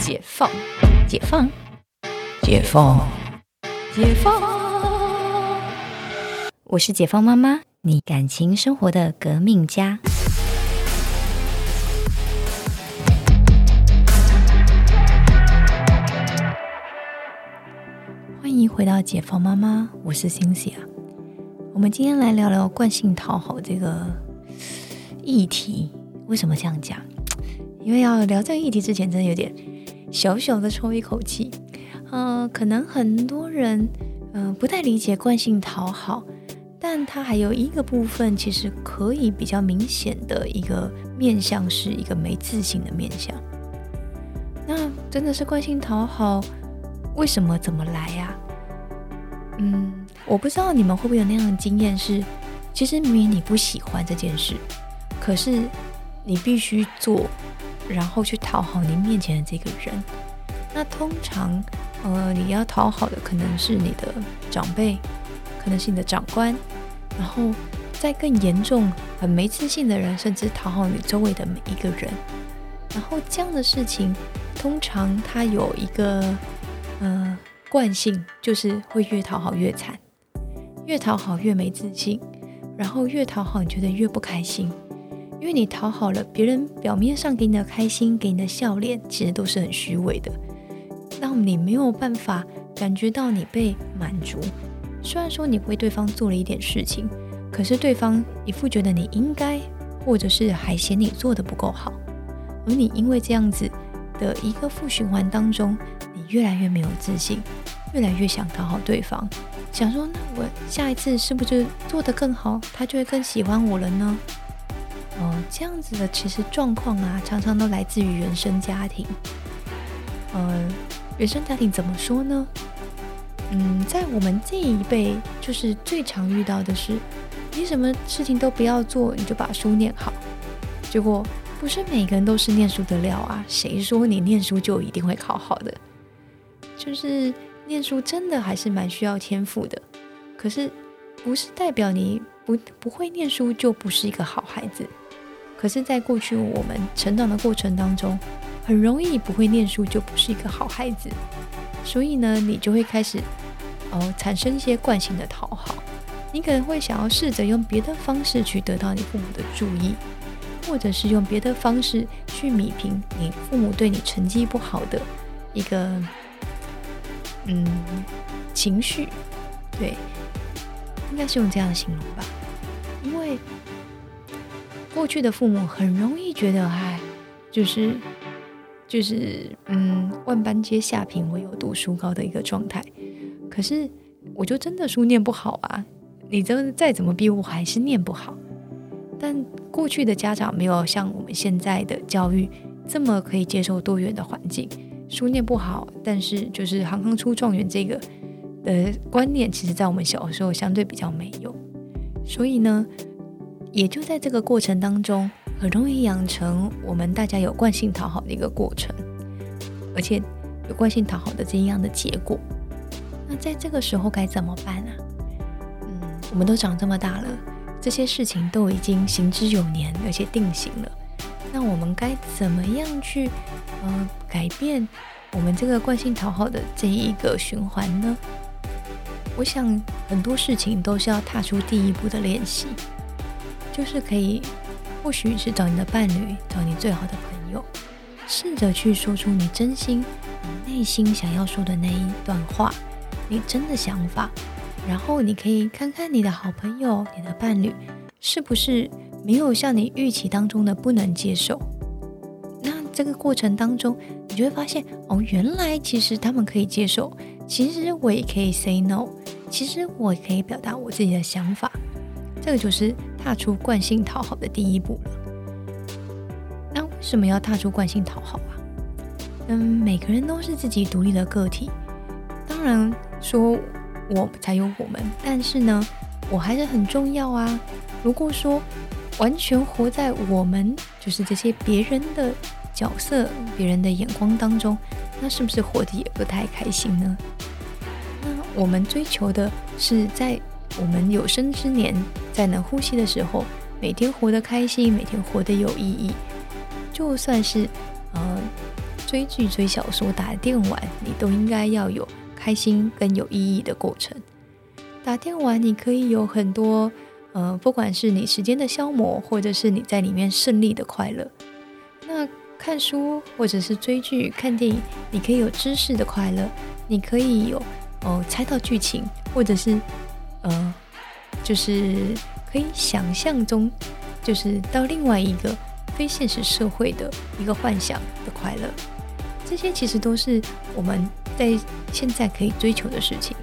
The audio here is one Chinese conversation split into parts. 解放，解放，解放，解放。我是解放妈妈，你感情生活的革命家。欢迎回到解放妈妈，我是Sincy啊。我们今天来聊聊惯性讨好这个议题。为什么这样讲？因为要聊这个议题之前，真的有点小小的抽一口气。可能很多人不太理解惯性讨好，但它还有一个部分，其实可以比较明显的一个面向，是一个没自信的面向。那真的是惯性讨好，为什么怎么来呀？我不知道你们会不会有那样的经验，是其实明明你不喜欢这件事，可是你必须做，然后去讨好你面前的这个人。那通常你要讨好的可能是你的长辈，可能是你的长官，然后再更严重很没自信的人，甚至讨好你周围的每一个人。然后这样的事情通常它有一个惯性，就是会越讨好越惨，越讨好越没自信，然后越讨好你觉得越不开心。因为你讨好了别人，表面上给你的开心，给你的笑脸，其实都是很虚伪的，让你没有办法感觉到你被满足。虽然说你为对方做了一点事情，可是对方一副觉得你应该，或者是还嫌你做得不够好，而你因为这样子的一个负循环当中，你越来越没有自信，越来越想讨好对方，想说那我下一次是不是做得更好，他就会更喜欢我了呢？这样子的其实状况啊，常常都来自于原生家庭。原生家庭怎么说呢？在我们这一辈，就是最常遇到的是，你什么事情都不要做，你就把书念好。结果不是每个人都是念书的料啊，谁说你念书就一定会考好的？就是念书真的还是蛮需要天赋的，可是不是代表你不会念书就不是一个好孩子。可是在过去我们成长的过程当中，很容易不会念书就不是一个好孩子，所以呢你就会开始产生一些惯性的讨好。你可能会想要试着用别的方式去得到你父母的注意，或者是用别的方式去弥平你父母对你成绩不好的一个情绪。对，应该是用这样的形容吧。因为过去的父母很容易觉得万般皆下品，唯有读书高的一个状态。可是我就真的书念不好啊，你再怎么逼我还是念不好。但过去的家长没有像我们现在的教育这么可以接受多元的环境，书念不好但是就是行行出状元这个的观念，其实在我们小时候相对比较没有。所以呢也就在这个过程当中，很容易养成我们大家有惯性讨好的一个过程，而且有惯性讨好的这样的结果。那在这个时候该怎么办啊？我们都长这么大了，这些事情都已经行之有年，而且定型了。那我们该怎么样去改变我们这个惯性讨好的这一个循环呢？我想很多事情都是要踏出第一步的练习，就是可以或许是找你的伴侣，找你最好的朋友，试着去说出你真心你内心想要说的那一段话，你真的想法。然后你可以看看你的好朋友，你的伴侣是不是没有像你预期当中的不能接受。那这个过程当中你就会发现，原来其实他们可以接受，其实我也可以 say no， 其实我也可以表达我自己的想法。这个就是踏出惯性讨好的第一步了。那为什么要踏出惯性讨好啊？每个人都是自己独立的个体，当然说我才有我们，但是呢我还是很重要啊。如果说完全活在我们就是这些别人的角色，别人的眼光当中，那是不是活得也不太开心呢？那我们追求的是在我们有生之年，在能呼吸的时候，每天活得开心，每天活得有意义。就算是追剧、追小说、打电玩，你都应该要有开心跟有意义的过程。打电玩你可以有很多不管是你时间的消磨，或者是你在里面胜利的快乐。那看书或者是追剧、看电影，你可以有知识的快乐，你可以有猜到剧情，或者是就是可以想象中，就是到另外一个非现实社会的一个幻想的快乐。这些其实都是我们在现在可以追求的事情。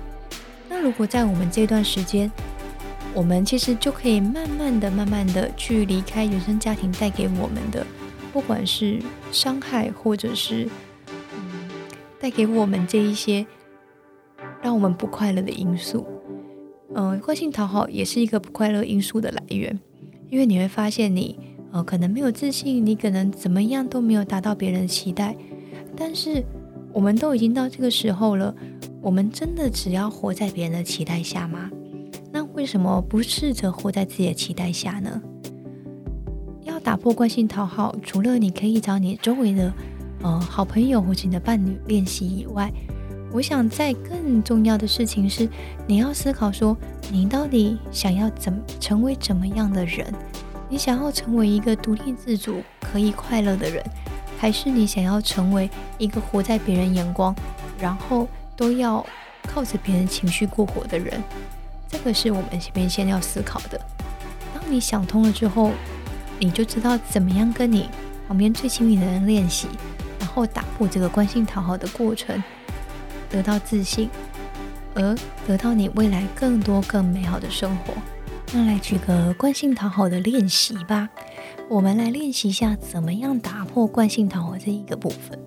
那如果在我们这段时间，我们其实就可以慢慢的去离开原生家庭带给我们的，不管是伤害，或者是带给我们这一些让我们不快乐的因素。惯性讨好也是一个不快乐因素的来源，因为你会发现你可能没有自信，你可能怎么样都没有达到别人的期待。但是我们都已经到这个时候了，我们真的只要活在别人的期待下吗？那为什么不试着活在自己的期待下呢？要打破惯性讨好，除了你可以找你周围的好朋友或者你的伴侣练习以外，我想在更重要的事情是，你要思考说你到底想要成为怎么样的人。你想要成为一个独立自主可以快乐的人，还是你想要成为一个活在别人眼光，然后都要靠着别人情绪过活的人？这个是我们前面先要思考的。当你想通了之后，你就知道怎么样跟你旁边最亲密的人练习，然后打破这个惯性讨好的过程，得到自信，而得到你未来更多更美好的生活。那来举个惯性讨好的练习吧，我们来练习一下怎么样打破惯性讨好这一个部分。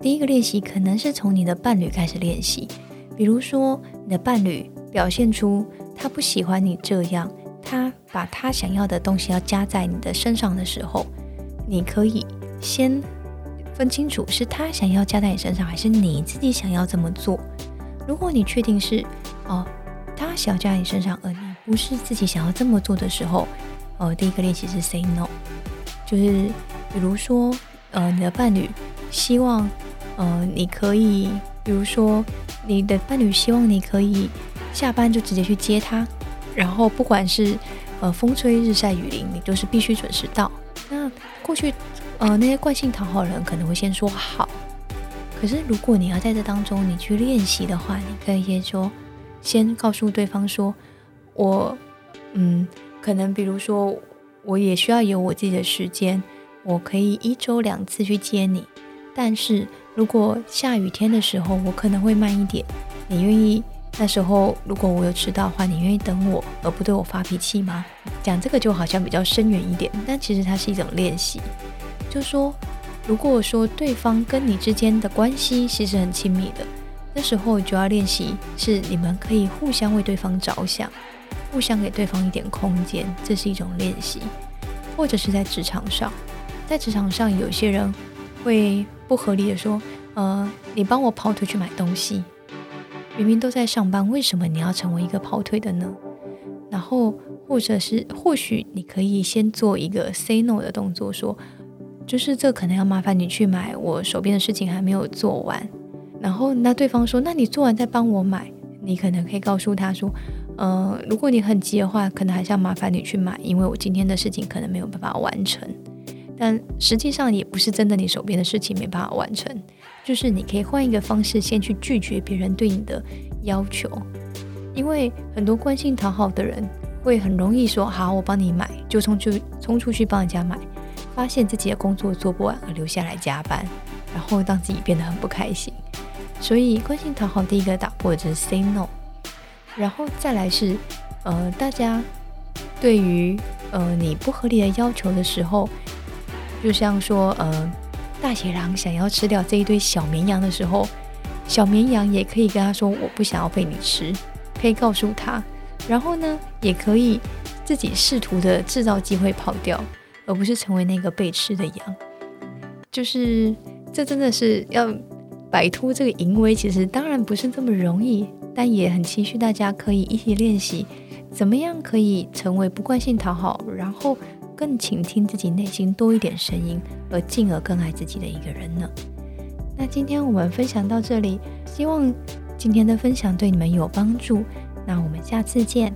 第一个练习可能是从你的伴侣开始练习，比如说你的伴侣表现出他不喜欢你这样，他把他想要的东西要加在你的身上的时候，你可以先分清楚是他想要加在你身上，还是你自己想要这么做。如果你确定是他想要加在你身上，而你不是自己想要这么做的时候，第一个练习是 say no， 就是比如说你的伴侣希望你可以，比如说你的伴侣希望你可以下班就直接去接他，然后不管是风吹日晒雨淋，你就是必须准时到。那过去那些惯性讨好人可能会先说好，可是如果你要在这当中你去练习的话，你可以先告诉对方说，我可能比如说我也需要有我自己的时间，我可以1周2次去接你，但是如果下雨天的时候我可能会慢一点，你愿意那时候如果我有迟到的话，你愿意等我而不对我发脾气吗？讲这个就好像比较深远一点，但其实它是一种练习。就说如果说对方跟你之间的关系其实很亲密的，那时候就要练习是你们可以互相为对方着想，互相给对方一点空间，这是一种练习。或者是在职场上，有些人会不合理的说你帮我跑腿去买东西，明明都在上班，为什么你要成为一个跑腿的呢？然后或者是或许你可以先做一个 say no 的动作，说就是这可能要麻烦你去买，我手边的事情还没有做完。然后那对方说那你做完再帮我买，你可能可以告诉他说如果你很急的话，可能还是要麻烦你去买，因为我今天的事情可能没有办法完成。但实际上也不是真的你手边的事情没办法完成，就是你可以换一个方式先去拒绝别人对你的要求。因为很多惯性讨好的人会很容易说好我帮你买，就冲出去帮人家买，发现自己的工作做不完而留下来加班，然后让自己变得很不开心。所以惯性讨好第一个打破就是 say no。 然后再来是大家对于你不合理的要求的时候，就像说大野狼想要吃掉这一堆小绵羊的时候，小绵羊也可以跟他说我不想要被你吃，可以告诉他。然后呢也可以自己试图的制造机会跑掉，而不是成为那个被吃的羊。就是这真的是要摆脱这个淫威，其实当然不是这么容易，但也很期许大家可以一起练习怎么样可以成为不惯性讨好，然后更倾听自己内心多一点声音，而进而更爱自己的一个人呢？那今天我们分享到这里，希望今天的分享对你们有帮助，那我们下次见。